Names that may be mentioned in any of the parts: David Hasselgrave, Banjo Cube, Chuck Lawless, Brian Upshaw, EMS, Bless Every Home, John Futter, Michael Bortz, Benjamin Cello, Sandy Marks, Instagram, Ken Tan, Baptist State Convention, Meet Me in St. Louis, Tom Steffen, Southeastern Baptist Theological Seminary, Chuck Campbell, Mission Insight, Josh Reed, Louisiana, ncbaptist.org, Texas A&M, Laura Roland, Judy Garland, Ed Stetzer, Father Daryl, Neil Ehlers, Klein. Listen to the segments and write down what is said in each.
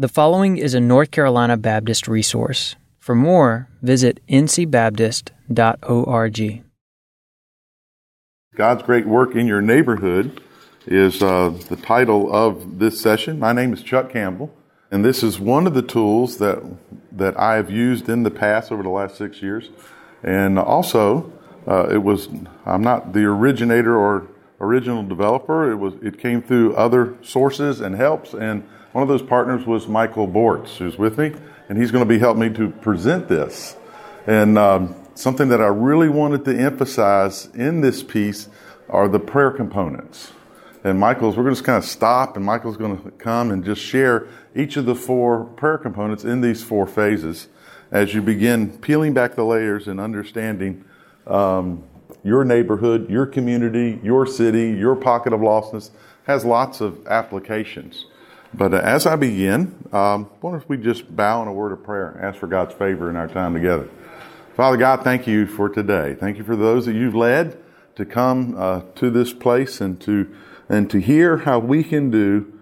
The following is a North Carolina Baptist resource. For more, visit ncbaptist.org. God's Great Work in Your Neighborhood is the title of this session. My name is Chuck Campbell, and this is one of the tools that I have used in the past over the last 6 years. And also, I'm not the originator or original developer. It came through other sources and helps, and one of those partners was Michael Bortz, who's with me, and he's going to be helping me to present this. And something that I really wanted to emphasize in this piece are the prayer components. And we're going to just kind of stop, and Michael's going to come and just share each of the four prayer components in these four phases as you begin peeling back the layers and understanding your neighborhood, your community, your city, your pocket of lostness has lots of applications. But as I begin, I wonder if we just bow in a word of prayer and ask for God's favor in our time together. Father God, thank you for today. Thank you for those that you've led to come to this place and to hear how we can do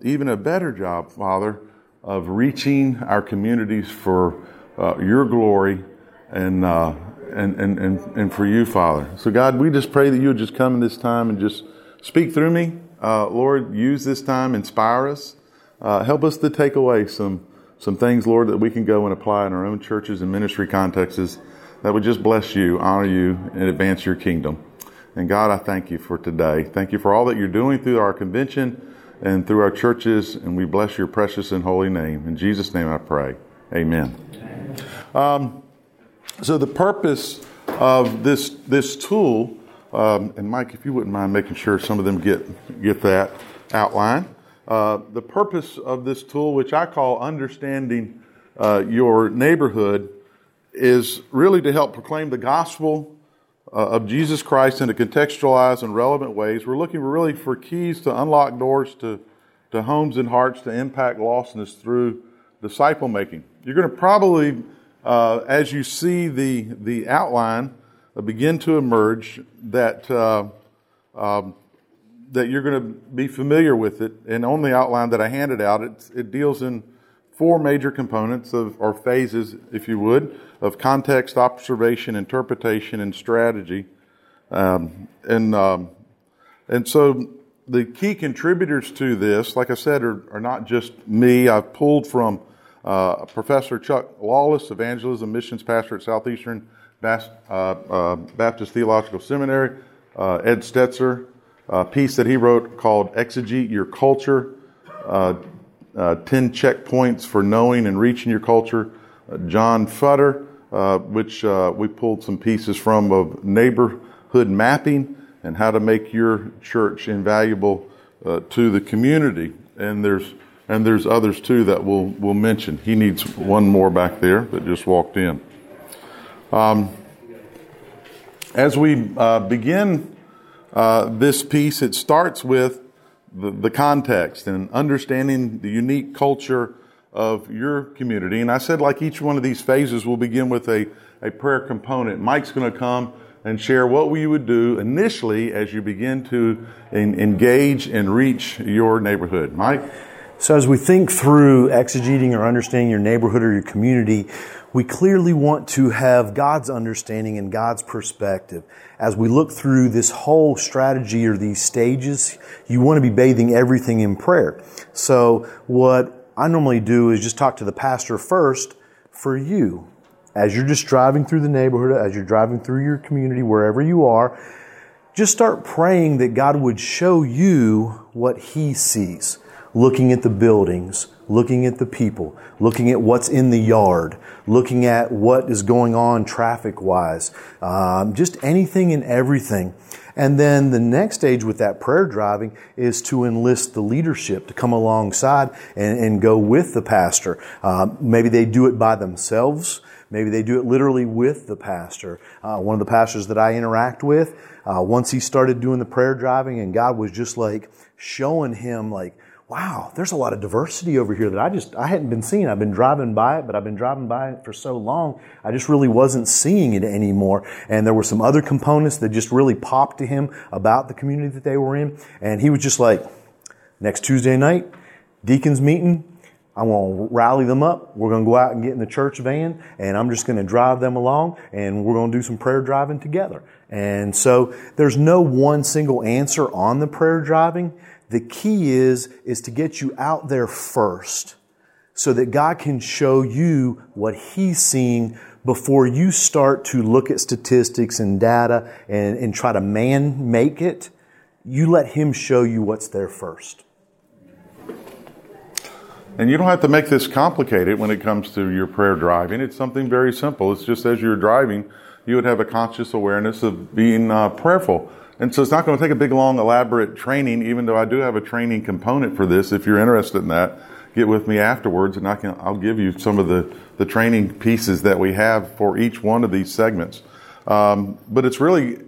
even a better job, Father, of reaching our communities for your glory and for you, Father. So God, we just pray that you would just come in this time and just speak through me. Lord, use this time, inspire us, help us to take away some things, Lord, that we can go and apply in our own churches and ministry contexts that would just bless you, honor you, and advance your kingdom. And God, I thank you for today. Thank you for all that you're doing through our convention and through our churches, and we bless your precious and holy name. In Jesus' name I pray. Amen. So the purpose of this tool, and Mike, if you wouldn't mind making sure some of them get that outline. The purpose of this tool, which I call Understanding Your Neighborhood, is really to help proclaim the gospel of Jesus Christ in a contextualized and relevant ways. We're looking really for keys to unlock doors to homes and hearts to impact lostness through disciple making. You're going to probably, as you see the outline, begin to emerge that you're going to be familiar with it. And on the outline that I handed out, it deals in four major components or phases, if you would, of context, observation, interpretation, and strategy. And so the key contributors to this, like I said, are not just me. I've pulled from Professor Chuck Lawless, evangelism missions pastor at Southeastern Baptist Theological Seminary, Ed Stetzer, a piece that he wrote called Exegete Your Culture, 10 Checkpoints for Knowing and Reaching Your Culture, John Futter, which we pulled some pieces from of neighborhood mapping and how to make your church invaluable to the community. And there's others too that we'll mention. He needs one more back there that just walked in. As we begin this piece, it starts with the context and understanding the unique culture of your community. And I said, like each one of these phases, we'll begin with a prayer component. Mike's going to come and share what we would do initially as you begin to engage and reach your neighborhood. Mike? So as we think through exegeting or understanding your neighborhood or your community, we clearly want to have God's understanding and God's perspective. As we look through this whole strategy or these stages, you want to be bathing everything in prayer. So what I normally do is just talk to the pastor first for you. As you're just driving through the neighborhood, as you're driving through your community, wherever you are, just start praying that God would show you what He sees. Looking at the buildings, looking at the people, looking at what's in the yard, looking at what is going on traffic-wise, just anything and everything. And then the next stage with that prayer driving is to enlist the leadership to come alongside and go with the pastor. Maybe they do it by themselves. Maybe they do it literally with the pastor. One of the pastors that I interact with, once he started doing the prayer driving and God was just like showing him like, wow, there's a lot of diversity over here that I hadn't been seeing. I've been driving by it, but I've been driving by it for so long, I just really wasn't seeing it anymore. And there were some other components that just really popped to him about the community that they were in. And he was just like, next Tuesday night, deacons meeting, I'm going to rally them up. We're going to go out and get in the church van, and I'm just going to drive them along, and we're going to do some prayer driving together. And so there's no one single answer on the prayer driving. The key is to get you out there first so that God can show you what He's seeing before you start to look at statistics and data and try to man-make it. You let Him show you what's there first. And you don't have to make this complicated when it comes to your prayer driving. It's something very simple. It's just as you're driving, you would have a conscious awareness of being prayerful. And so it's not going to take a big, long, elaborate training, even though I do have a training component for this. If you're interested in that, get with me afterwards, and I'll give you some of the training pieces that we have for each one of these segments. But it's really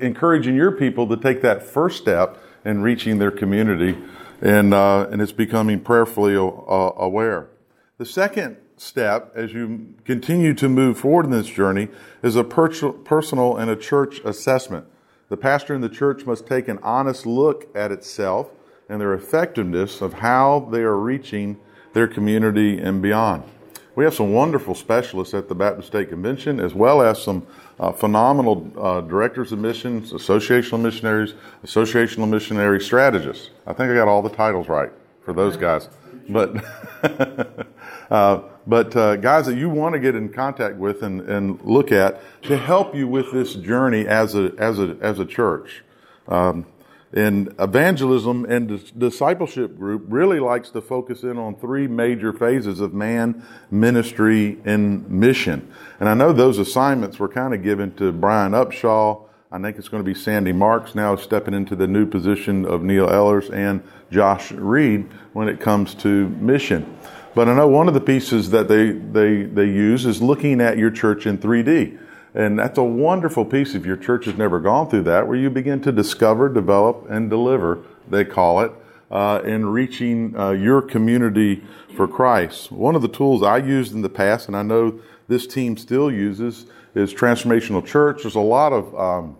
encouraging your people to take that first step in reaching their community, and it's becoming prayerfully aware. The second step, as you continue to move forward in this journey, is a personal and a church assessment. The pastor and the church must take an honest look at itself and their effectiveness of how they are reaching their community and beyond. We have some wonderful specialists at the Baptist State Convention, as well as some phenomenal directors of missions, associational missionaries, associational missionary strategists. I think I got all the titles right for those guys. But guys that you want to get in contact with and look at to help you with this journey as a church. And evangelism and discipleship group really likes to focus in on three major phases of man, ministry, and mission. And I know those assignments were kind of given to Brian Upshaw. I think it's going to be Sandy Marks now stepping into the new position of Neil Ehlers and Josh Reed when it comes to mission. But I know one of the pieces that they use is looking at your church in 3D. And that's a wonderful piece if your church has never gone through that, where you begin to discover, develop, and deliver, they call it, in reaching your community for Christ. One of the tools I used in the past, and I know this team still uses, is Transformational Church. There's a lot of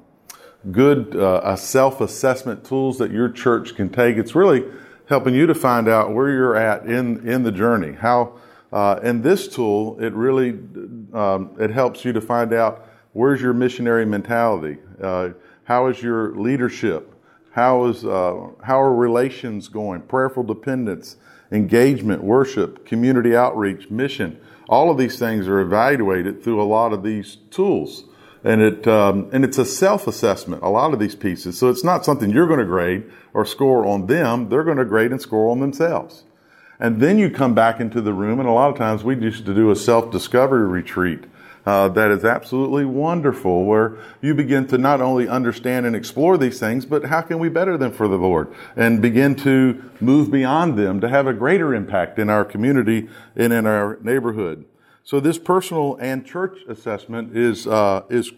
good self-assessment tools that your church can take. It's really helping you to find out where you're at in the journey. How in this tool, it really it helps you to find out where's your missionary mentality, how is your leadership, how are relations going, prayerful dependence, engagement, worship, community outreach, mission. All of these things are evaluated through a lot of these tools, and it's a self-assessment. A lot of these pieces, so it's not something you're going to grade or score on them. They're going to grade and score on themselves. And then you come back into the room, and a lot of times we used to do a self-discovery retreat that is absolutely wonderful, where you begin to not only understand and explore these things, but how can we better them for the Lord and begin to move beyond them to have a greater impact in our community and in our neighborhood. So this personal and church assessment is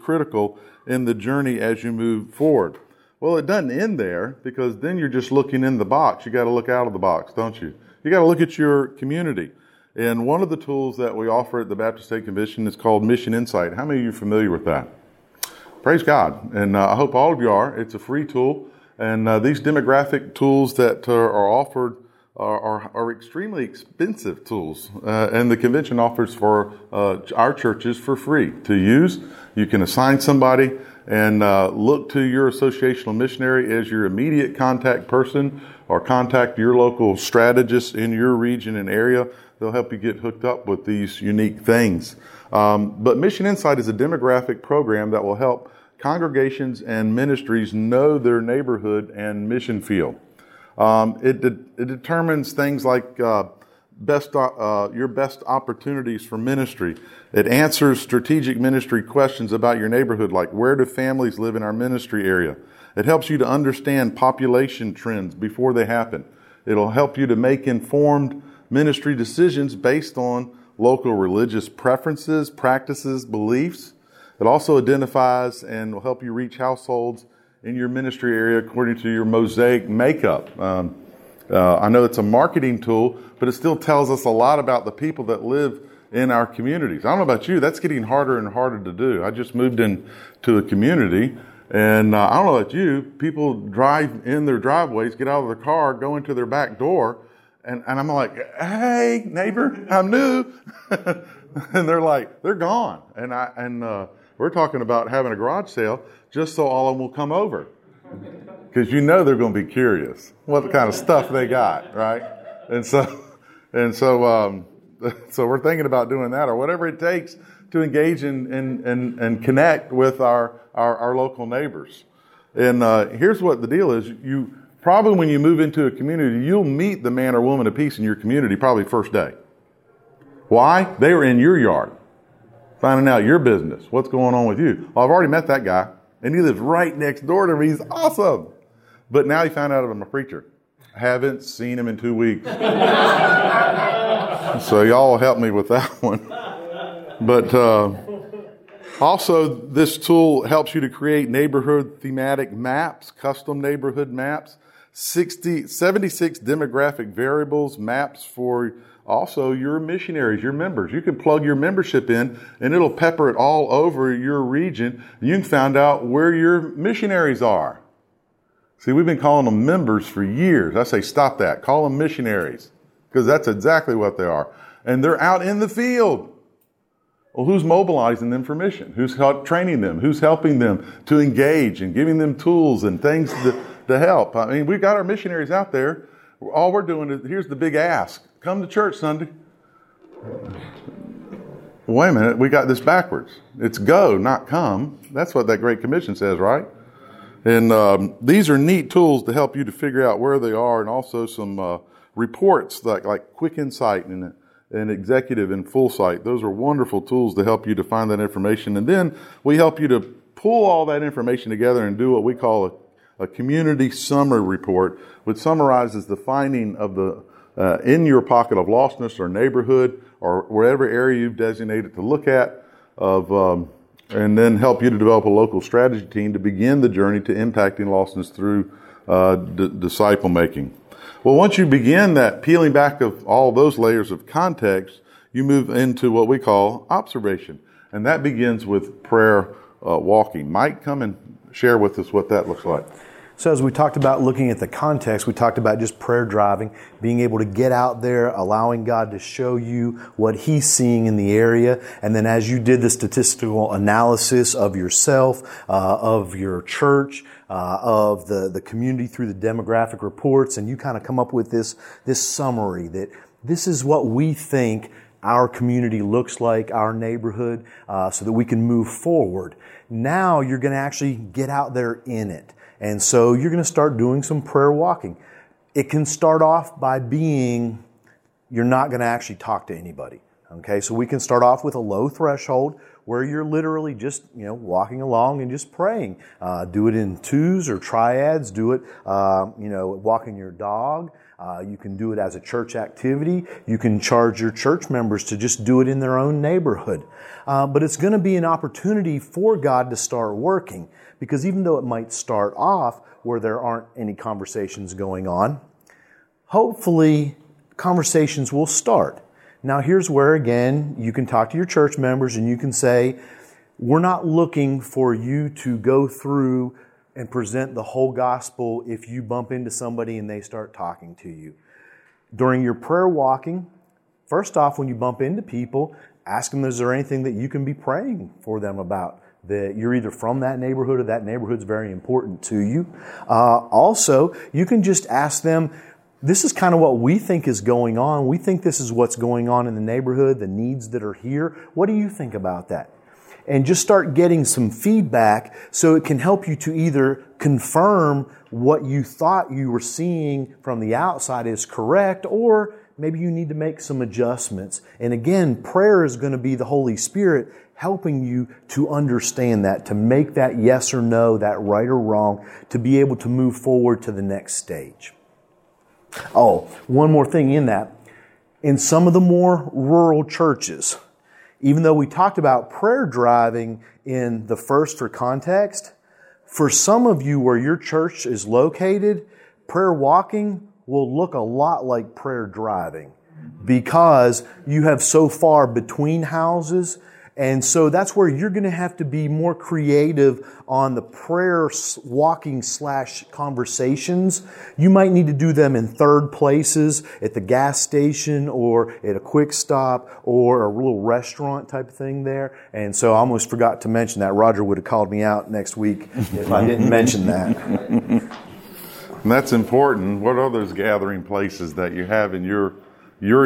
critical in the journey as you move forward. Well, it doesn't end there, because then you're just looking in the box. You got to look out of the box, don't you? You got to look at your community. And one of the tools that we offer at the Baptist State Convention is called Mission Insight. How many of you are familiar with that? Praise God. And I hope all of you are. It's a free tool. And these demographic tools that are offered are extremely expensive tools. And the convention offers for our churches for free to use. You can assign somebody and look to your associational missionary as your immediate contact person, or contact your local strategist in your region and area. They'll help you get hooked up with these unique things. But Mission Insight is a demographic program that will help congregations and ministries know their neighborhood and mission field. It determines things like your best opportunities for ministry. It answers strategic ministry questions about your neighborhood, like where do families live in our ministry area? It helps you to understand population trends before they happen. It'll help you to make informed ministry decisions based on local religious preferences, practices, beliefs. It also identifies and will help you reach households in your ministry area according to your mosaic makeup. I know it's a marketing tool, but it still tells us a lot about the people that live in our communities. I don't know about you, that's getting harder and harder to do. I just moved into a community, and I don't know about you, people drive in their driveways, get out of their car, go into their back door, And I'm like, hey, neighbor, I'm new. And they're like, they're gone. And we're talking about having a garage sale just so all of them will come over. Because you know they're going to be curious what kind of stuff they got, right? And so we're thinking about doing that or whatever it takes to engage and connect with our local neighbors. And here's what the deal is. You probably, when you move into a community, you'll meet the man or woman of peace in your community probably first day. Why? They were in your yard, finding out your business, what's going on with you. Well, I've already met that guy, and he lives right next door to me. He's awesome. But now he found out I'm a preacher. I haven't seen him in 2 weeks. So y'all help me with that one. But also, this tool helps you to create neighborhood thematic maps, custom neighborhood maps, 76 demographic variables, maps for also your missionaries, your members. You can plug your membership in, and it'll pepper it all over your region. You can find out where your missionaries are. See, we've been calling them members for years. I say stop that. Call them missionaries, because that's exactly what they are. And they're out in the field. Well, who's mobilizing them for mission? Who's training them? Who's helping them to engage and giving them tools and things to help? I mean, we've got our missionaries out there. All we're doing is, here's the big ask. Come to church Sunday. Wait a minute, we got this backwards. It's go, not come. That's what that Great Commission says, right? And these are neat tools to help you to figure out where they are, and also some reports like Quick Insight and Executive and Full Sight. Those are wonderful tools to help you to find that information. And then we help you to pull all that information together and do what we call a community summary report, which summarizes the finding of the in your pocket of lostness or neighborhood or wherever area you've designated to look at, and then help you to develop a local strategy team to begin the journey to impacting lostness through disciple making. Well, once you begin that peeling back of all those layers of context, you move into what we call observation. And that begins with prayer walking. Mike, come and share with us what that looks like. So as we talked about looking at the context, we talked about just prayer driving, being able to get out there, allowing God to show you what He's seeing in the area. And then as you did the statistical analysis of yourself, of your church, of the community through the demographic reports, and you kind of come up with this summary that this is what we think our community looks like, our neighborhood, so that we can move forward. Now you're going to actually get out there in it. And so you're going to start doing some prayer walking. It can start off by being, you're not going to actually talk to anybody. Okay, so we can start off with a low threshold where you're literally just, walking along and just praying. Do it in twos or triads. Do it, walking your dog. You can do it as a church activity. You can charge your church members to just do it in their own neighborhood. But it's going to be an opportunity for God to start working, because even though it might start off where there aren't any conversations going on, hopefully conversations will start. Now here's where, again, you can talk to your church members and you can say, we're not looking for you to go through and present the whole gospel if you bump into somebody and they start talking to you. During your prayer walking, first off, when you bump into people, ask them, is there anything that you can be praying for them about? That you're either from that neighborhood or that neighborhood's very important to you. Also, you can just ask them, this is kind of what we think is going on. We think this is what's going on in the neighborhood, the needs that are here. What do you think about that? And just start getting some feedback so it can help you to either confirm what you thought you were seeing from the outside is correct, or maybe you need to make some adjustments. And again, prayer is going to be the Holy Spirit helping you to understand that, to make that yes or no, that right or wrong, to be able to move forward to the next stage. Oh, one more thing in that. In some of the more rural churches, even though we talked about prayer driving in the first for context, for some of you where your church is located, prayer walking will look a lot like prayer driving because you have so far between houses. And so that's where you're going to have to be more creative on the prayer walking / conversations. You might need to do them in third places, at the gas station or at a quick stop or a little restaurant type of thing there. And so I almost forgot to mention that. Roger would have called me out next week if I didn't mention that. And that's important. What are those gathering places that you have in your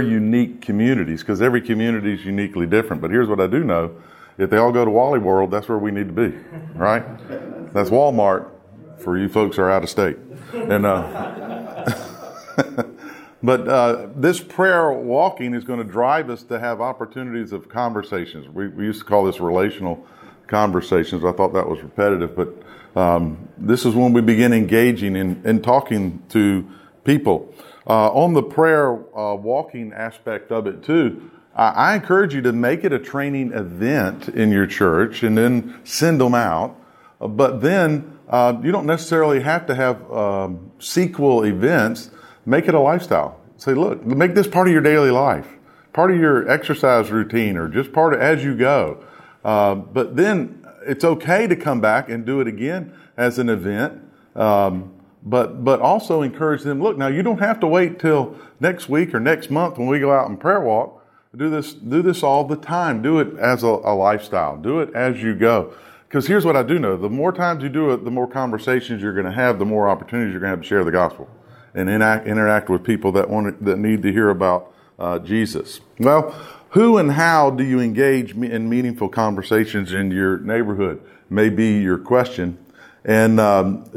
unique communities? Because every community is uniquely different. But here's what I do know. If they all go to Wally World, that's where we need to be, right? That's Walmart for you folks who are out of state. And But this prayer walking is going to drive us to have opportunities of conversations. We used to call this relational conversations. I thought that was repetitive. But this is when we begin engaging and talking to people. On the prayer walking aspect of it too, I encourage you to make it a training event in your church and then send them out. But then you don't necessarily have to have sequel events. Make it a lifestyle. Say, look, make this part of your daily life, part of your exercise routine, or just part of as you go. But then it's okay to come back and do it again as an event. But also encourage them, look, now you don't have to wait till next week or next month when we go out and prayer walk. Do this all the time. Do it as a lifestyle. Do it as you go. Because here's what I do know. The more times you do it, the more conversations you're going to have, the more opportunities you're going to have to share the gospel and interact with people that need to hear about Jesus. Well, who and how do you engage in meaningful conversations in your neighborhood may be your question. And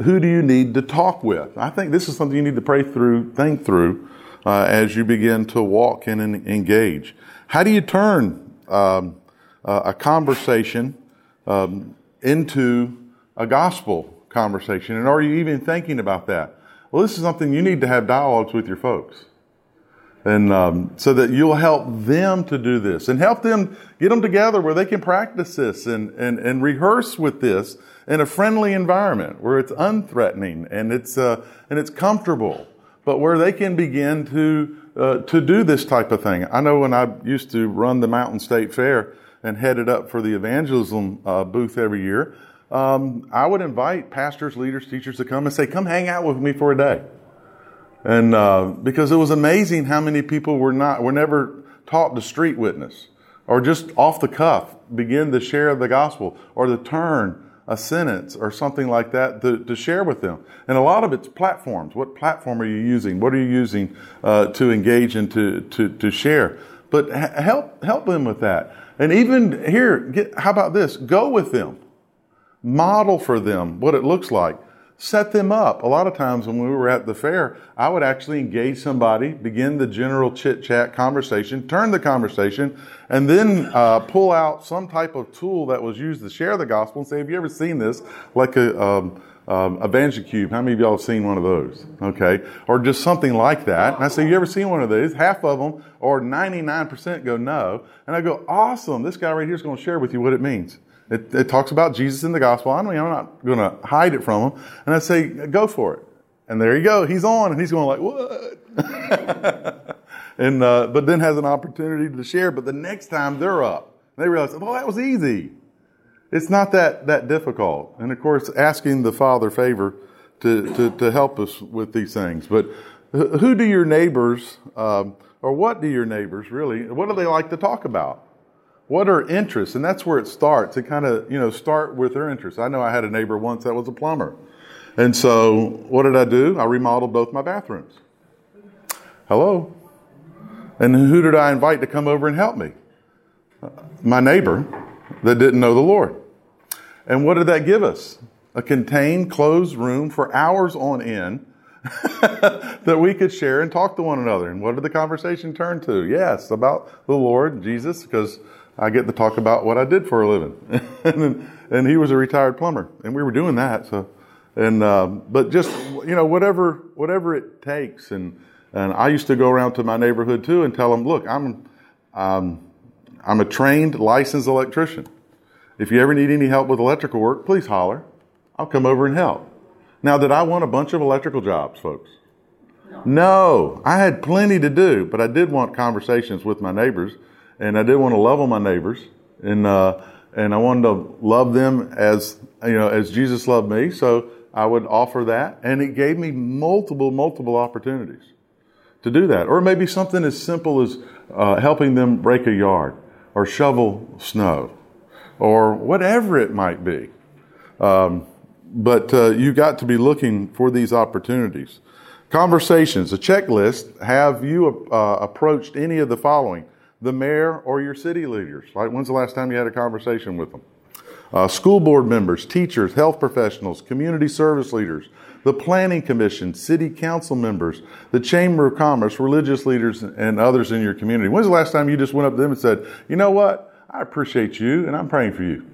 who do you need to talk with? I think this is something you need to pray through, think through, as you begin to walk in and engage. How do you turn a conversation into a gospel conversation? And are you even thinking about that? Well, this is something you need to have dialogues with your folks. And so that you'll help them to do this and help them get them together where they can practice this and rehearse with this in a friendly environment where it's unthreatening and it's comfortable, but where they can begin to do this type of thing. I know when I used to run the Mountain State Fair and headed up for the evangelism booth every year, I would invite pastors, leaders, teachers to come and say, "Come hang out with me for a day." And because it was amazing how many people were never taught to street witness or just off the cuff begin to share the gospel or to turn a sentence or something like that to share with them. And a lot of it's platforms. What platform are you using? What are you using to engage and to share? But help them with that. And even here, how about this? Go with them. Model for them what it looks like. Set them up. A lot of times when we were at the fair, I would actually engage somebody, begin the general chit-chat conversation, turn the conversation, and then pull out some type of tool that was used to share the gospel and say, "Have you ever seen this?" Like a Banjo Cube. How many of y'all have seen one of those? Okay. Or just something like that. And I say, "You ever seen one of these?" Half of them, or 99% go no. And I go, "Awesome. This guy right here is going to share with you what it means. It talks about Jesus in the gospel. I mean, I'm not going to hide it from him." And I say, "Go for it." And there you go. He's on, and he's going like, "What?" And but then has an opportunity to share. But the next time they're up, they realize, "Oh, that was easy. It's not that difficult." And of course, asking the Father favor to help us with these things. But who do your neighbors, or what do your neighbors really? What do they like to talk about? What are interests? And that's where it starts. It kind of, start with their interests. I know I had a neighbor once that was a plumber. And so what did I do? I remodeled both my bathrooms. Hello. And who did I invite to come over and help me? My neighbor that didn't know the Lord. And what did that give us? A contained, closed room for hours on end that we could share and talk to one another. And what did the conversation turn to? Yes, about the Lord, Jesus, because I get to talk about what I did for a living. and he was a retired plumber, and we were doing that. So, but just, whatever it takes. And I used to go around to my neighborhood too and tell them, "Look, I'm a trained, licensed electrician. If you ever need any help with electrical work, please holler. I'll come over and help." Now, did I want a bunch of electrical jobs, folks? No, I had plenty to do, but I did want conversations with my neighbors. And I did want to love on my neighbors and I wanted to love them as, you know, as Jesus loved me. So I would offer that, and it gave me multiple opportunities to do that. Or maybe something as simple as helping them break a yard or shovel snow or whatever it might be. But you got to be looking for these opportunities. Conversations, a checklist. Have you approached any of the following? The mayor or your city leaders? Like, when's the last time you had a conversation with them? School board members, teachers, health professionals, community service leaders, the planning commission, city council members, the chamber of commerce, religious leaders, and others in your community. When's the last time you just went up to them and said, you know what? I appreciate you and I'm praying for you.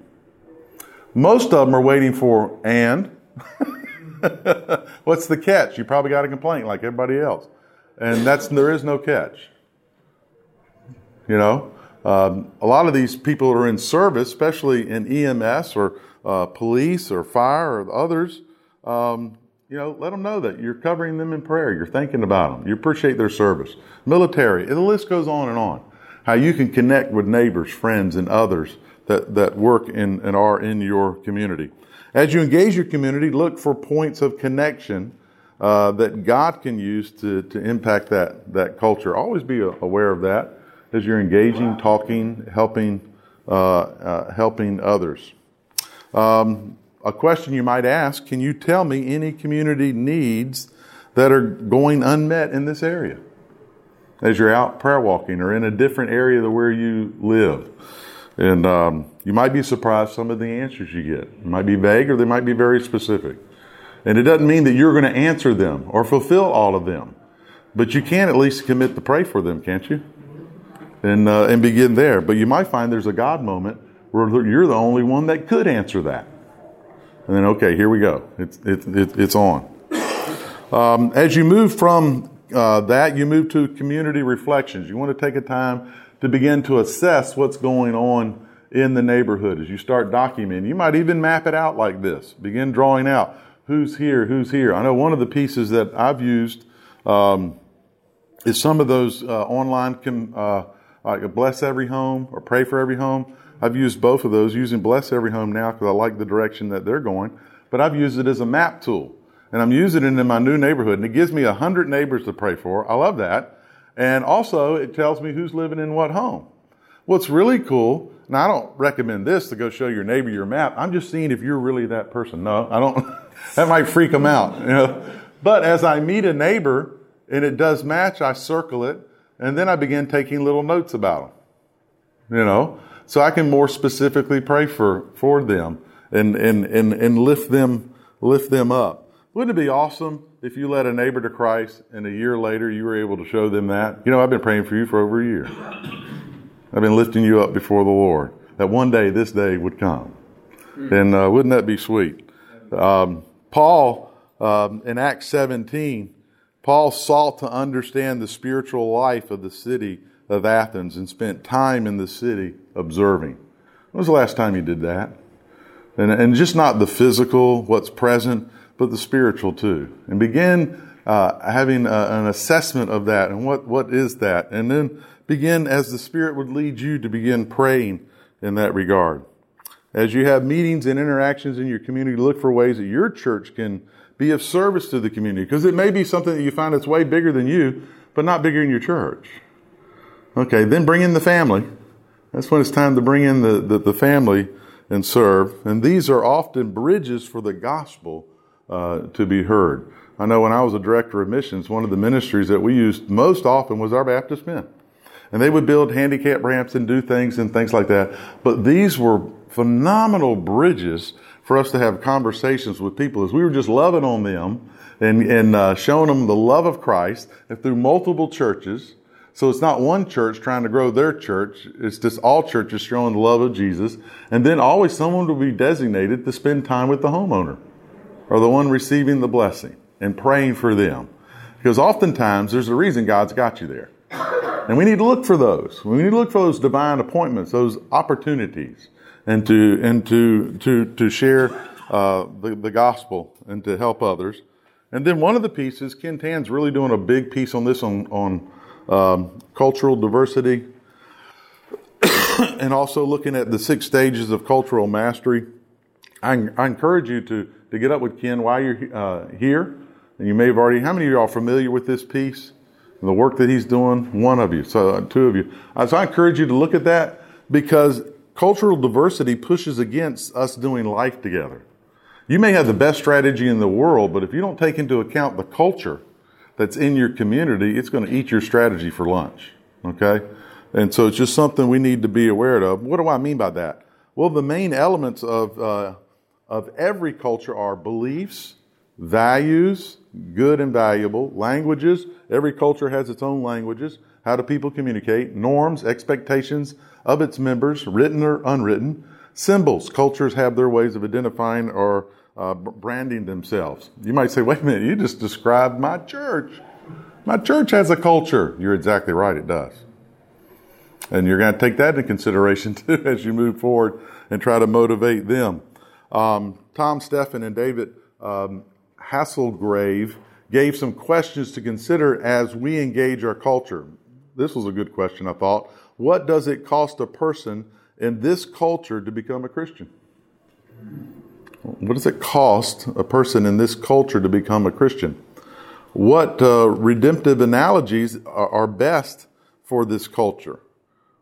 Most of them are waiting for, and what's the catch? You probably got a complaint like everybody else. And there is no catch. You know, a lot of these people that are in service, especially in EMS or police or fire or others, you know, let them know that you're covering them in prayer. You're thinking about them. You appreciate their service. Military, the list goes on and on. How you can connect with neighbors, friends, and others that work in and are in your community. As you engage your community, look for points of connection that God can use to impact that culture. Always be aware of that as you're engaging, talking, helping others. A question you might ask, can you tell me any community needs that are going unmet in this area? As you're out prayer walking or in a different area than where you live. And you might be surprised some of the answers you get. It might be vague or they might be very specific. And it doesn't mean that you're going to answer them or fulfill all of them. But you can at least commit to pray for them, can't you? And begin there. But you might find there's a God moment where you're the only one that could answer that. And then, okay, here we go. It's on. As you move from that, you move to community reflections. You want to take a time to begin to assess what's going on in the neighborhood as you start documenting. You might even map it out like this. Begin drawing out who's here, who's here. I know one of the pieces that I've used is some of those online, like Bless Every Home or Pray for Every Home. I've used both of those, using Bless Every Home now because I like the direction that they're going. But I've used it as a map tool, and I'm using it in my new neighborhood, and it gives me 100 neighbors to pray for. I love that. And also, it tells me who's living in what home. What's really cool, and I don't recommend this to go show your neighbor your map. I'm just seeing if you're really that person. No, I don't. That might freak them out. You know? But as I meet a neighbor, and it does match, I circle it, and then I begin taking little notes about them. You know, so I can more specifically pray for them and lift them up. Wouldn't it be awesome if you led a neighbor to Christ and a year later you were able to show them that? You know, I've been praying for you for over a year. I've been lifting you up before the Lord. That one day, this day would come. And wouldn't that be sweet? Paul, in Acts 17, Paul sought to understand the spiritual life of the city of Athens and spent time in the city observing. When was the last time you did that? And just not the physical, what's present, but the spiritual too. And begin having an assessment of that and what is that. And then begin, as the Spirit would lead you, to begin praying in that regard. As you have meetings and interactions in your community, look for ways that your church can be of service to the community. Because it may be something that you find that's way bigger than you, but not bigger in your church. Okay, then bring in the family. That's when it's time to bring in the family and serve. And these are often bridges for the gospel to be heard. I know when I was a director of missions, one of the ministries that we used most often was our Baptist men. And they would build handicap ramps and do things and things like that. But these were phenomenal bridges for us to have conversations with people as we were just loving on them and showing them the love of Christ and through multiple churches. So it's not one church trying to grow their church. It's just all churches showing the love of Jesus. And then always someone will be designated to spend time with the homeowner, or the one receiving the blessing, and praying for them. Because oftentimes there's a reason God's got you there. And we need to look for those. We need to look for those divine appointments, those opportunities, and to share the gospel and to help others. And then one of the pieces, Ken Tan's really doing a big piece on this, on cultural diversity and also looking at the 6 stages of cultural mastery. I encourage you to get up with Ken while you're here. And you may have already, how many of you are familiar with this piece and the work that he's doing? One of you, so 2 of you. So I encourage you to look at that, because cultural diversity pushes against us doing life together. You may have the best strategy in the world, but if you don't take into account the culture that's in your community, it's going to eat your strategy for lunch, okay? And so it's just something we need to be aware of. What do I mean by that? Well, the main elements of every culture are beliefs, values, good and valuable, languages. Every culture has its own languages. How do people communicate? Norms, expectations of its members, written or unwritten. Symbols. Cultures have their ways of identifying or branding themselves. You might say, wait a minute, you just described my church. My church has a culture. You're exactly right, it does. And you're going to take that into consideration too as you move forward and try to motivate them. Tom Steffen and David Hasselgrave gave some questions to consider as we engage our culture. This was a good question, I thought. What does it cost a person in this culture to become a Christian? What does it cost a person in this culture to become a Christian? What redemptive analogies are best for this culture?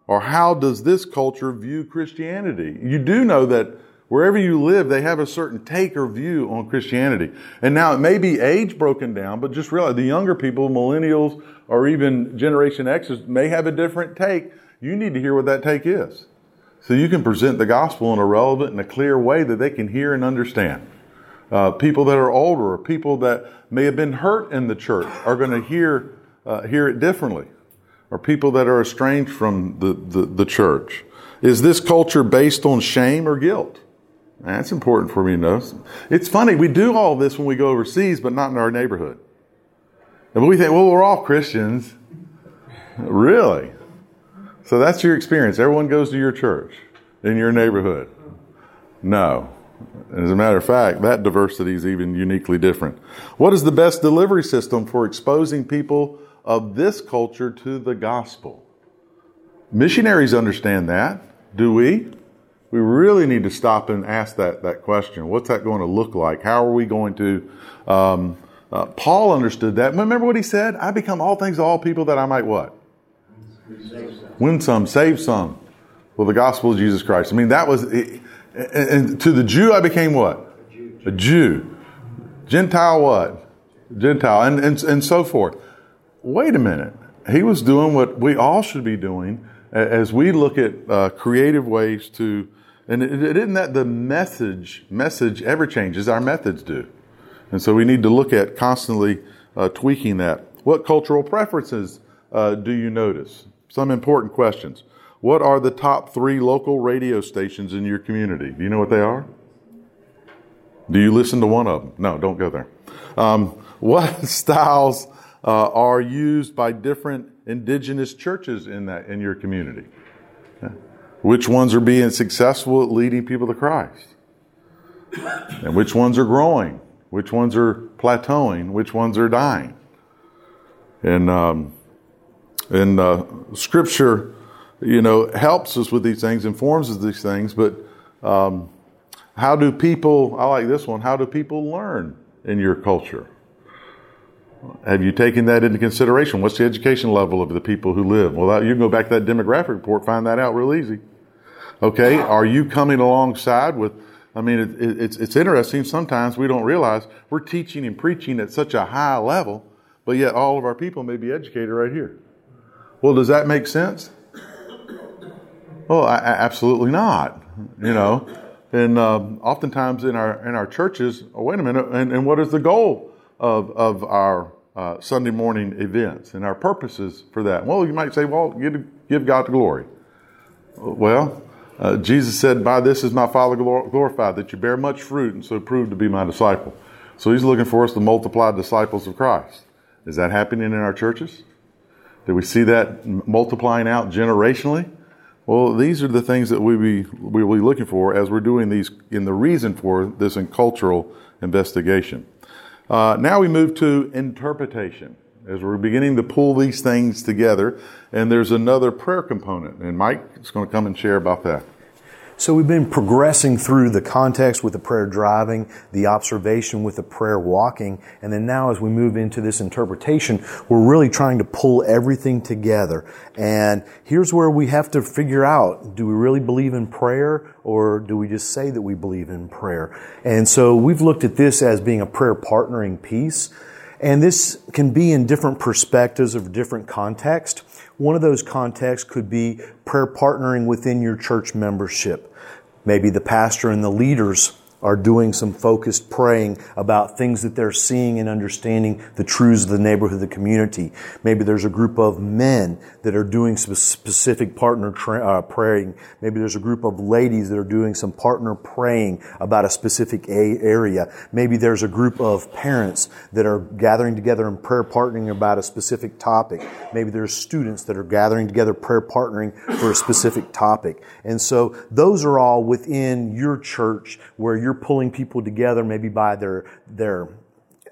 Or how does this culture view Christianity? You do know that wherever you live, they have a certain take or view on Christianity. And now it may be age broken down, but just realize the younger people, millennials, or even Generation X's may have a different take. You need to hear what that take is, so you can present the gospel in a relevant and a clear way that they can hear and understand. People that are older, or people that may have been hurt in the church, are going to hear it differently. Or people that are estranged from the church. Is this culture based on shame or guilt? That's important for me to know. It's funny, we do all this when we go overseas, but not in our neighborhood. And we think, well, we're all Christians. Really? So that's your experience. Everyone goes to your church in your neighborhood. No. As a matter of fact, that diversity is even uniquely different. What is the best delivery system for exposing people of this culture to the gospel? Missionaries understand that. Do we? We really need to stop and ask that question. What's that going to look like? How are we going to... Paul understood that. Remember what he said? I become all things to all people that I might what? Win some, save some. Well, the gospel of Jesus Christ. I mean, that was, and to the Jew, I became what? A Jew. Gentile what? Gentile, and so forth. Wait a minute. He was doing what we all should be doing as we look at creative ways to, and it isn't that the message ever changes, our methods do. And so we need to look at constantly tweaking that. What cultural preferences do you notice? Some important questions. What are the top 3 local radio stations in your community? Do you know what they are? Do you listen to one of them? No, don't go there. What styles are used by different indigenous churches in your community? Okay. Which ones are being successful at leading people to Christ? And which ones are growing? Which ones are plateauing? Which ones are dying? And Scripture, helps us with these things, informs us of these things, but how do people, I like this one, how do people learn in your culture? Have you taken that into consideration? What's the education level of the people who live? Well, you can go back to that demographic report, find that out real easy. Okay, are you coming alongside with, it's interesting, sometimes we don't realize we're teaching and preaching at such a high level, but yet all of our people may be educated right here. Well, does that make sense? Well, absolutely not. And oftentimes in our churches, oh, wait a minute. And what is the goal of our Sunday morning events and our purposes for that? Well, you might say, well, give God the glory. Well, Jesus said, by this is my Father glorified, that you bear much fruit and so prove to be my disciple. So he's looking for us to multiply disciples of Christ. Is that happening in our churches? Do we see that multiplying out generationally? Well, these are the things that we'll be looking for as we're doing these in the reason for this in cultural investigation. Now we move to interpretation. as we're beginning to pull these things together. And there's another prayer component, and Mike is going to come and share about that. So we've been progressing through the context with the prayer driving, the observation with the prayer walking, and then now as we move into this interpretation, we're really trying to pull everything together. And here's where we have to figure out, do we really believe in prayer, or do we just say that we believe in prayer? And so we've looked at this as being a prayer partnering piece, and this can be in different perspectives of different contexts. One of those contexts could be prayer partnering within your church membership. Maybe the pastor and the leaders are doing some focused praying about things that they're seeing and understanding the truths of the neighborhood, the community. Maybe there's a group of men that are doing some specific partner praying. Maybe there's a group of ladies that are doing some partner praying about a specific area. Maybe there's a group of parents that are gathering together and prayer partnering about a specific topic. Maybe there's students that are gathering together prayer partnering for a specific topic. And so those are all within your church where you're pulling people together, maybe by their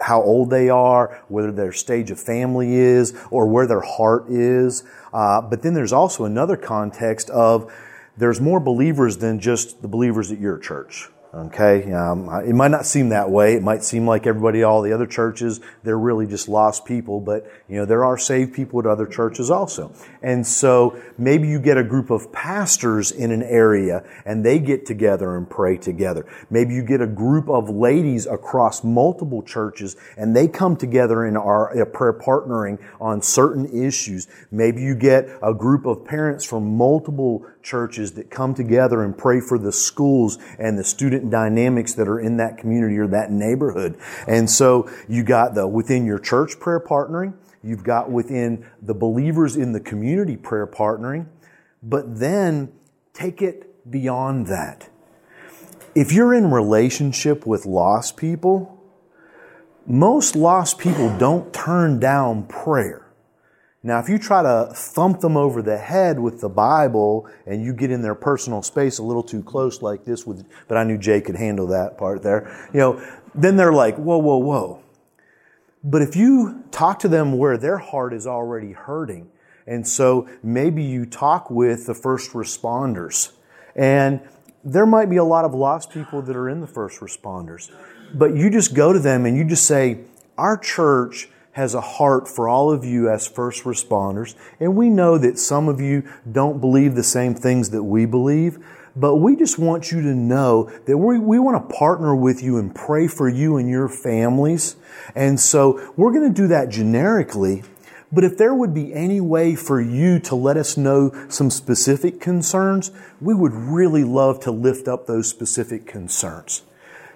how old they are, whether their stage of family is, or where their heart is. But then there's also another context of there's more believers than just the believers at your church. Okay, it might not seem that way. It might seem like everybody, all the other churches, they're really just lost people. But you know, there are saved people at other churches also. And so maybe you get a group of pastors in an area, and they get together and pray together. Maybe you get a group of ladies across multiple churches, and they come together and are prayer partnering on certain issues. Maybe you get a group of parents from multiple churches that come together and pray for the schools and the student dynamics that are in that community or that neighborhood. And so you got the within your church prayer partnering, you've got within the believers in the community prayer partnering, but then take it beyond that. If you're in relationship with lost people, most lost people don't turn down prayer. Now, if you try to thump them over the head with the Bible and you get in their personal space a little too close like this, but I knew Jay could handle that part there, you know, then they're like, whoa, whoa, whoa. But if you talk to them where their heart is already hurting, and so maybe you talk with the first responders, and there might be a lot of lost people that are in the first responders, but you just go to them and you just say, our church has a heart for all of you as first responders. And we know that some of you don't believe the same things that we believe, but we just want you to know that we want to partner with you and pray for you and your families. And so we're going to do that generically, but if there would be any way for you to let us know some specific concerns, we would really love to lift up those specific concerns.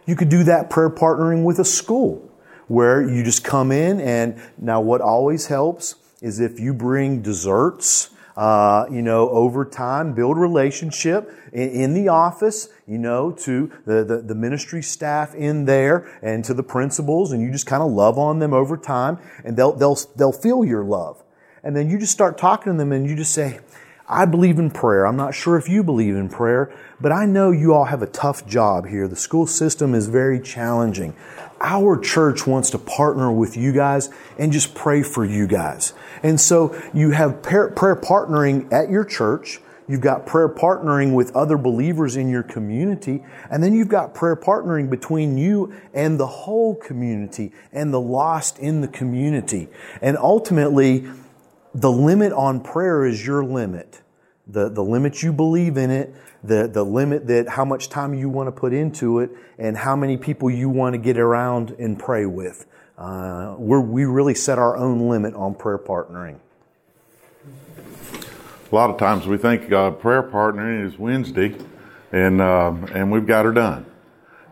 You could do that prayer partnering with a school, where you just come in, and now what always helps is if you bring desserts, over time, build relationship in the office, to the ministry staff in there and to the principals, and you just kind of love on them over time, and they'll feel your love. And then you just start talking to them and you just say, I believe in prayer. I'm not sure if you believe in prayer, but I know you all have a tough job here. The school system is very challenging. Our church wants to partner with you guys and just pray for you guys. And so you have prayer partnering at your church. You've got prayer partnering with other believers in your community. And then you've got prayer partnering between you and the whole community and the lost in the community. And ultimately, the limit on prayer is your limit. The limit you believe in it, the limit that how much time you want to put into it, and how many people you want to get around and pray with. We really set our own limit on prayer partnering. A lot of times we think prayer partnering is Wednesday, and we've got her done.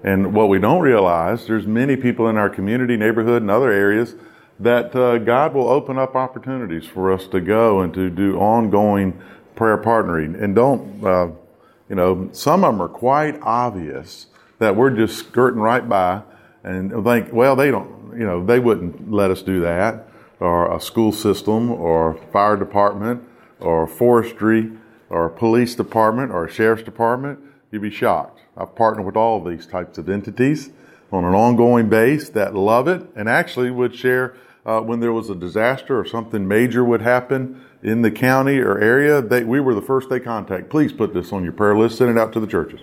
And what we don't realize, there's many people in our community, neighborhood, and other areas that God will open up opportunities for us to go and to do ongoing prayer partnering. And don't, some of them are quite obvious that we're just skirting right by and think, well, they don't, they wouldn't let us do that, or a school system or fire department or forestry or police department or sheriff's department. You'd be shocked. I've partnered with all of these types of entities on an ongoing base that love it and actually would share when there was a disaster or something major would happen in the county or area, we were the first they contact. Please put this on your prayer list, send it out to the churches.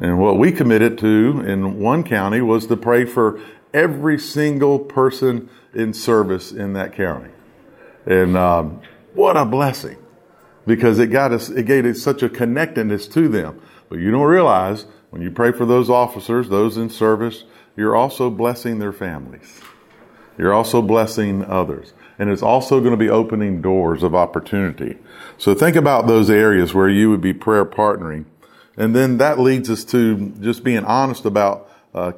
And what we committed to in one county was to pray for every single person in service in that county. And what a blessing, because it gave us such a connectedness to them. But you don't realize, when you pray for those officers, those in service, you're also blessing their families. You're also blessing others. And it's also going to be opening doors of opportunity. So think about those areas where you would be prayer partnering. And then that leads us to just being honest about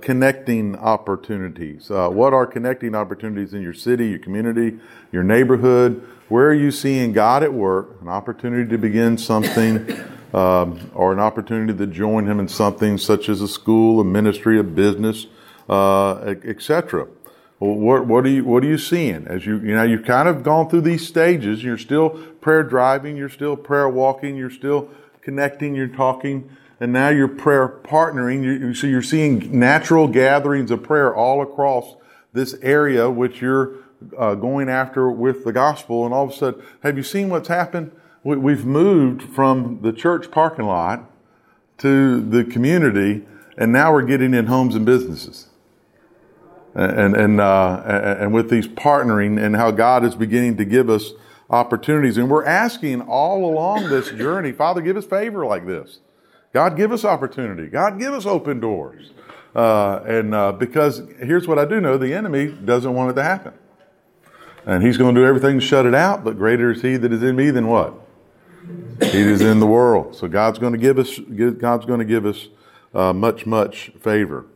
connecting opportunities. What are connecting opportunities in your city, your community, your neighborhood? Where are you seeing God at work? An opportunity to begin something or an opportunity to join him in something such as a school, a ministry, a business, etc. Well, what are you seeing? As you've kind of gone through these stages. You're still prayer driving. You're still prayer walking. You're still connecting, you're talking, and now you're prayer partnering. So you're seeing natural gatherings of prayer all across this area which you're going after with the gospel. And all of a sudden, have you seen what's happened? We've moved from the church parking lot to the community, and now we're getting in homes and businesses. And with these partnering and how God is beginning to give us opportunities. And we're asking all along this journey, Father, give us favor like this. God, give us opportunity. God, give us open doors. Because here's what I do know, the enemy doesn't want it to happen. And he's going to do everything to shut it out, but greater is he that is in me than what? He is in the world. So God's going to give us much, much favor.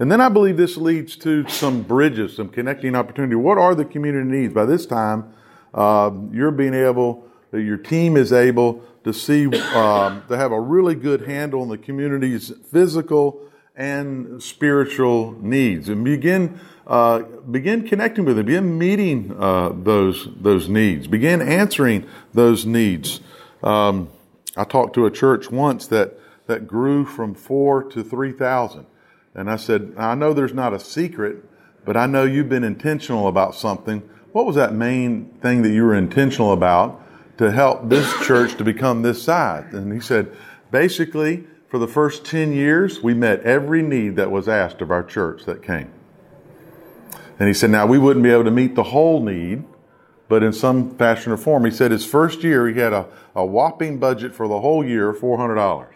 And then I believe this leads to some bridges, some connecting opportunity. What are the community needs? By this time, your team is able to see, to have a really good handle on the community's physical and spiritual needs, and begin connecting with them, begin meeting those needs, begin answering those needs. I talked to a church once that grew from 4 to 3,000, and I said, I know there's not a secret, but I know you've been intentional about something. What was that main thing that you were intentional about to help this church to become this size? And he said, basically, for the first 10 years, we met every need that was asked of our church that came. And he said, now, we wouldn't be able to meet the whole need, but in some fashion or form. He said his first year, he had a whopping budget for the whole year of $400.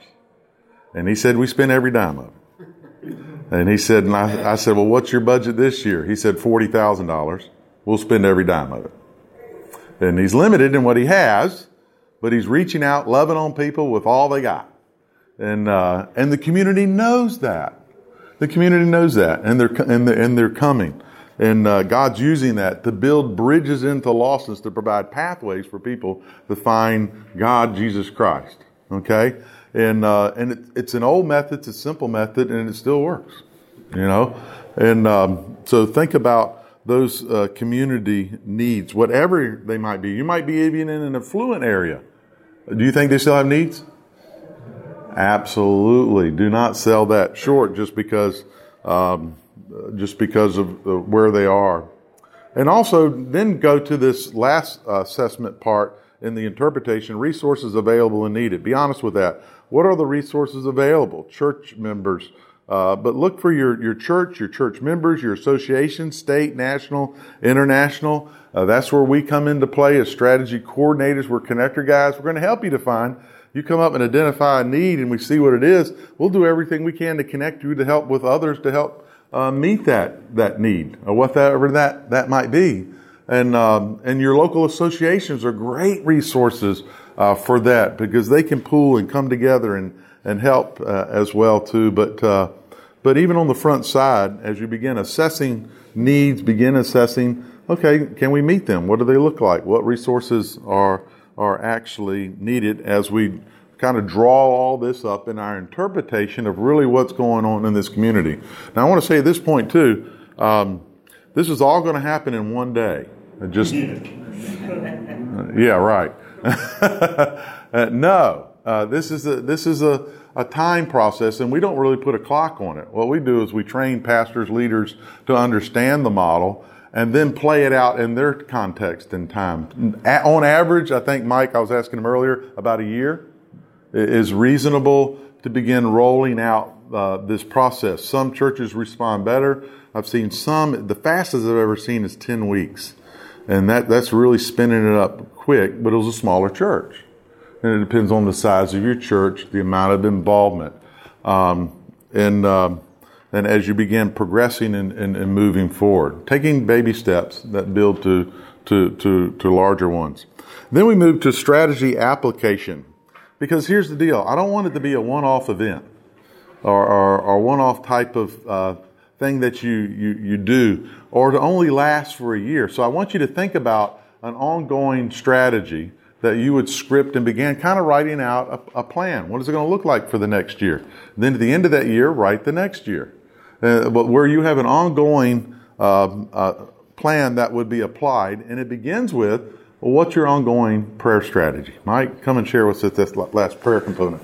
And he said, we spent every dime of it. And he said, and I said, well, what's your budget this year? He said, $40,000. We'll spend every dime of it. And he's limited in what he has, but he's reaching out, loving on people with all they got. And the community knows that. The community knows that, and they're coming. And God's using that to build bridges into lostness, to provide pathways for people to find God, Jesus Christ. Okay? And it's an old method, it's a simple method, and it still works. You know? And so think about those community needs, whatever they might be. You might be even in an affluent area. Do you think they still have needs? Absolutely. Do not sell that short just because of where they are. And also then go to this last assessment part in the interpretation, resources available and needed. Be honest with that. What are the resources available? Church members, but look for your church members, your association, state, national, international. That's where we come into play as strategy coordinators. We're connector guys. We're going to help you define. You come up and identify a need and we see what it is. We'll do everything we can to connect you, to help with others, to help meet that need or whatever that might be. And your local associations are great resources for that, because they can pool and come together and help as well too. But even on the front side, as you begin assessing needs, begin assessing, okay, can we meet them? What do they look like? What resources are actually needed, as we kind of draw all this up in our interpretation of really what's going on in this community. Now I want to say at this point too, this is all going to happen in one day. Yeah, right. No. This is a time process, and we don't really put a clock on it. What we do is we train pastors, leaders to understand the model and then play it out in their context and time. On average, I think, Mike, I was asking him earlier, about a year is reasonable to begin rolling out this process. Some churches respond better. I've seen some, the fastest I've ever seen is 10 weeks. And that's really spinning it up quick, but it was a smaller church. And it depends on the size of your church, the amount of involvement. And as you begin progressing and moving forward, taking baby steps that build to larger ones. Then we move to strategy application, because here's the deal. I don't want it to be a one-off event or one-off type of thing that you do, or to only last for a year. So I want you to think about an ongoing strategy that you would script and begin kind of writing out a plan. What is it going to look like for the next year? And then at the end of that year, write the next year. But where you have an ongoing plan that would be applied, and it begins with, well, what's your ongoing prayer strategy? Mike, come and share with us this last prayer component.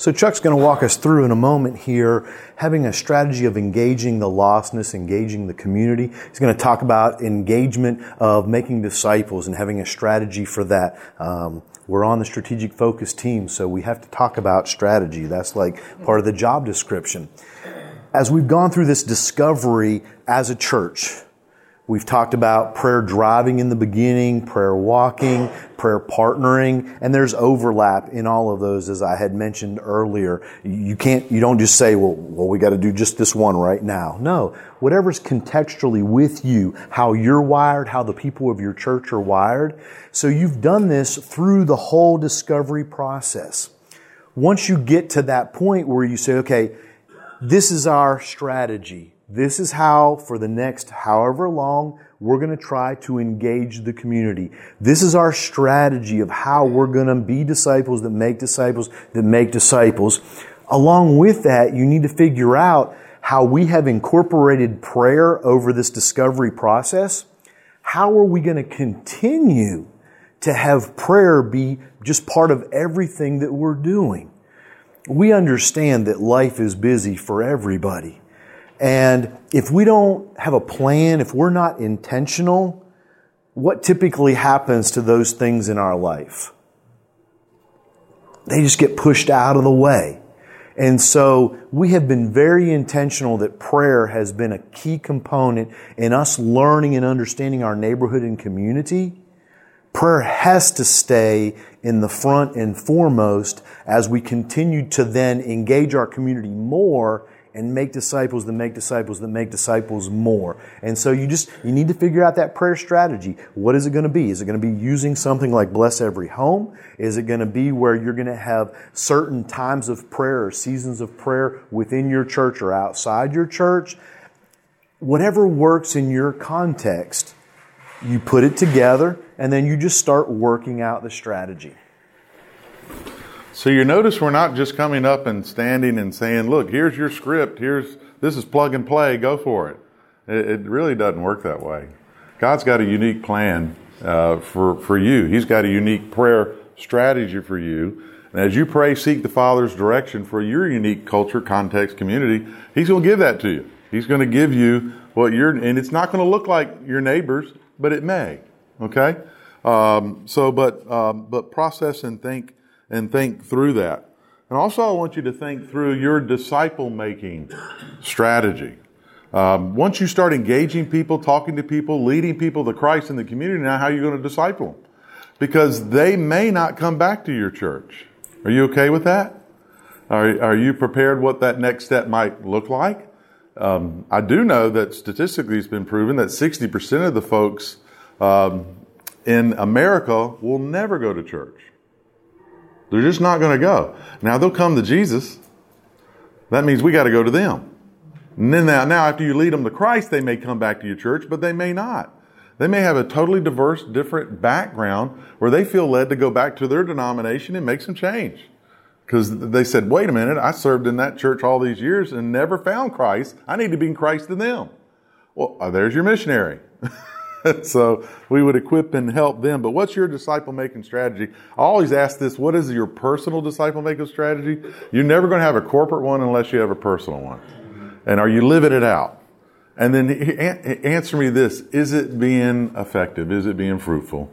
So Chuck's going to walk us through in a moment here, having a strategy of engaging the lostness, engaging the community. He's going to talk about engagement of making disciples and having a strategy for that. We're on the strategic focus team, so we have to talk about strategy. That's like part of the job description. As we've gone through this discovery as a church, we've talked about prayer driving in the beginning, prayer walking, prayer partnering, and there's overlap in all of those, as I had mentioned earlier. You don't just say, well, we got to do just this one right now. No, whatever's contextually with you, how you're wired, how the people of your church are wired. So you've done this through the whole discovery process. Once you get to that point where you say, okay, this is our strategy. This is how, for the next however long, we're going to try to engage the community. This is our strategy of how we're going to be disciples that make disciples that make disciples. Along with that, you need to figure out how we have incorporated prayer over this discovery process. How are we going to continue to have prayer be just part of everything that we're doing? We understand that life is busy for everybody. And if we don't have a plan, if we're not intentional, what typically happens to those things in our life? They just get pushed out of the way. And so we have been very intentional that prayer has been a key component in us learning and understanding our neighborhood and community. Prayer has to stay in the front and foremost as we continue to then engage our community more and make disciples that make disciples that make disciples more. And so you need to figure out that prayer strategy. What is it going to be? Is it going to be using something like Bless Every Home? Is it going to be where you're going to have certain times of prayer or seasons of prayer within your church or outside your church? Whatever works in your context, you put it together and then you just start working out the strategy. So you notice we're not just coming up and standing and saying, look, here's your script, this is plug and play, go for it. It really doesn't work that way. God's got a unique plan for you. He's got a unique prayer strategy for you. And as you pray, seek the Father's direction for your unique culture, context, community. He's going to give that to you. He's going to give you and it's not going to look like your neighbor's, but it may. Okay? But process and think through that. And also I want you to think through your disciple-making strategy. Once you start engaging people, talking to people, leading people to Christ in the community, now how are you going to disciple them? Because they may not come back to your church. Are you okay with that? Are you prepared what that next step might look like? I do know that statistically it's been proven that 60% of the folks in America will never go to church. They're just not going to go. Now, they'll come to Jesus. That means we got to go to them. And then now after you lead them to Christ, they may come back to your church, but they may not. They may have a totally diverse, different background where they feel led to go back to their denomination and make some change. Because they said, wait a minute, I served in that church all these years and never found Christ. I need to be in Christ to them. Well, there's your missionary. So we would equip and help them. But what's your disciple-making strategy? I always ask this, what is your personal disciple-making strategy? You're never going to have a corporate one unless you have a personal one. And are you living it out? And then answer me this, is it being effective? Is it being fruitful?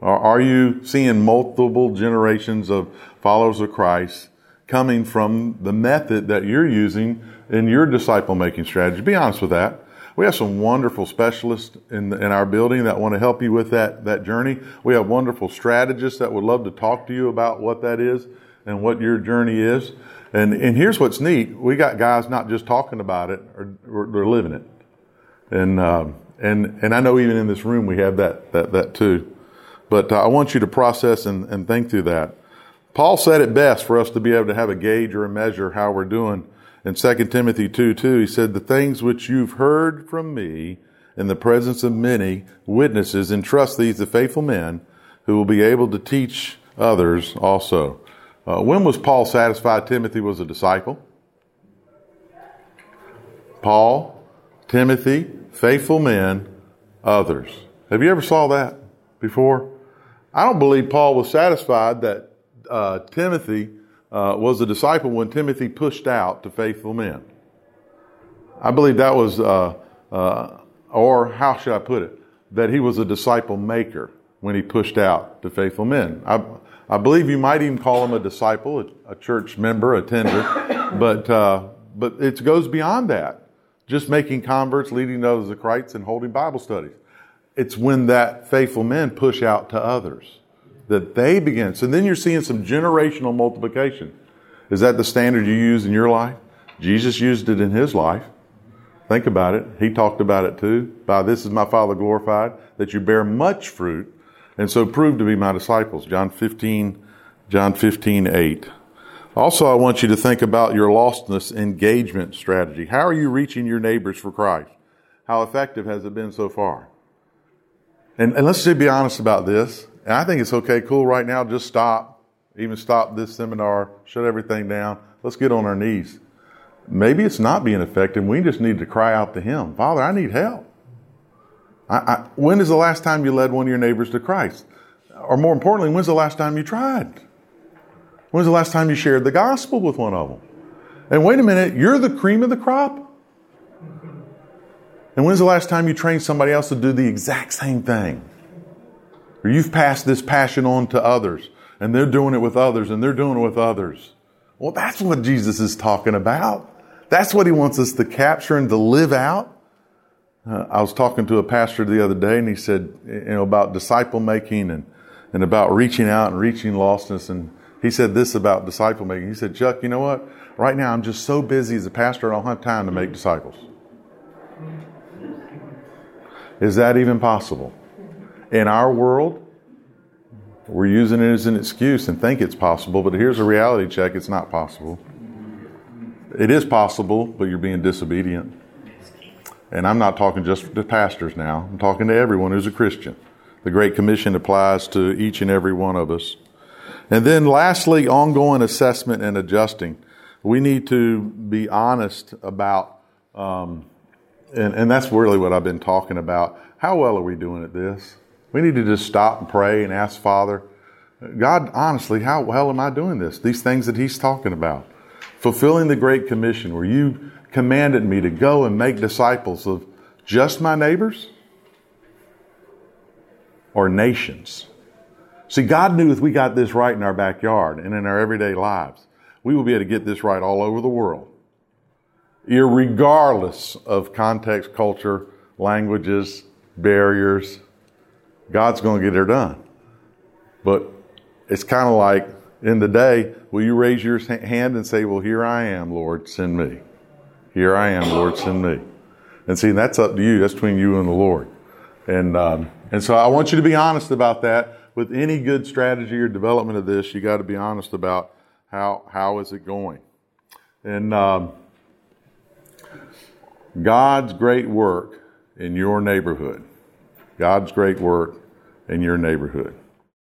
Are you seeing multiple generations of followers of Christ coming from the method that you're using in your disciple-making strategy? Be honest with that. We have some wonderful specialists in our building that want to help you with that journey. We have wonderful strategists that would love to talk to you about what that is and what your journey is. And here's what's neat. We got guys not just talking about it, or they're living it. And I know even in this room we have that too. But I want you to process and think through that. Paul said it best for us to be able to have a gauge or a measure how we're doing. In 2 Timothy 2:2, he said, "The things which you've heard from me in the presence of many witnesses, entrust these to faithful men who will be able to teach others also." When was Paul satisfied Timothy was a disciple? Paul, Timothy, faithful men, others. Have you ever saw that before? I don't believe Paul was satisfied that Timothy was a disciple when Timothy pushed out to faithful men. I believe that was, or how should I put it, that he was a disciple maker when he pushed out to faithful men. I believe you might even call him a disciple, a church member, a tender, but it goes beyond that. Just making converts, leading others to Christ, and holding Bible studies. It's when that faithful men push out to others that they begin. So then you're seeing some generational multiplication. Is that the standard you use in your life? Jesus used it in his life. Think about it. He talked about it too. By this is my Father glorified, that you bear much fruit, and so prove to be my disciples. John 15:8. Also, I want you to think about your lostness engagement strategy. How are you reaching your neighbors for Christ? How effective has it been so far? And let's just be honest about this. And I think it's okay, cool right now, just stop. Even stop this seminar, shut everything down. Let's get on our knees. Maybe it's not being effective. We just need to cry out to him. Father, I need help. When is the last time you led one of your neighbors to Christ? Or more importantly, when's the last time you tried? When's the last time you shared the gospel with one of them? And wait a minute, you're the cream of the crop. And when's the last time you trained somebody else to do the exact same thing? Or you've passed this passion on to others, and they're doing it with others, and they're doing it with others. Well, that's what Jesus is talking about. That's what he wants us to capture and to live out. I was talking to a pastor the other day, and he said, about disciple making and about reaching out and reaching lostness. And he said this about disciple making. He said, Chuck, you know what? Right now, I'm just so busy as a pastor, I don't have time to make disciples. Is that even possible? In our world, we're using it as an excuse and think it's possible, but here's a reality check. It's not possible. It is possible, but you're being disobedient. And I'm not talking just to pastors now. I'm talking to everyone who's a Christian. The Great Commission applies to each and every one of us. And then lastly, ongoing assessment and adjusting. We need to be honest about, and that's really what I've been talking about. How well are we doing at this? We need to just stop and pray and ask Father, God, honestly, how well am I doing this? These things that he's talking about. Fulfilling the Great Commission where you commanded me to go and make disciples of just my neighbors or nations. See, God knew if we got this right in our backyard and in our everyday lives, we will be able to get this right all over the world, irregardless of context, culture, languages, barriers. God's going to get it done. But it's kind of like in the day, will you raise your hand and say, well, here I am, Lord, send me. Here I am, Lord, send me. And see, that's up to you. That's between you and the Lord. And so I want you to be honest about that. With any good strategy or development of this, you got to be honest about how is it going. And God's great work in your neighborhood. God's great work in your neighborhood.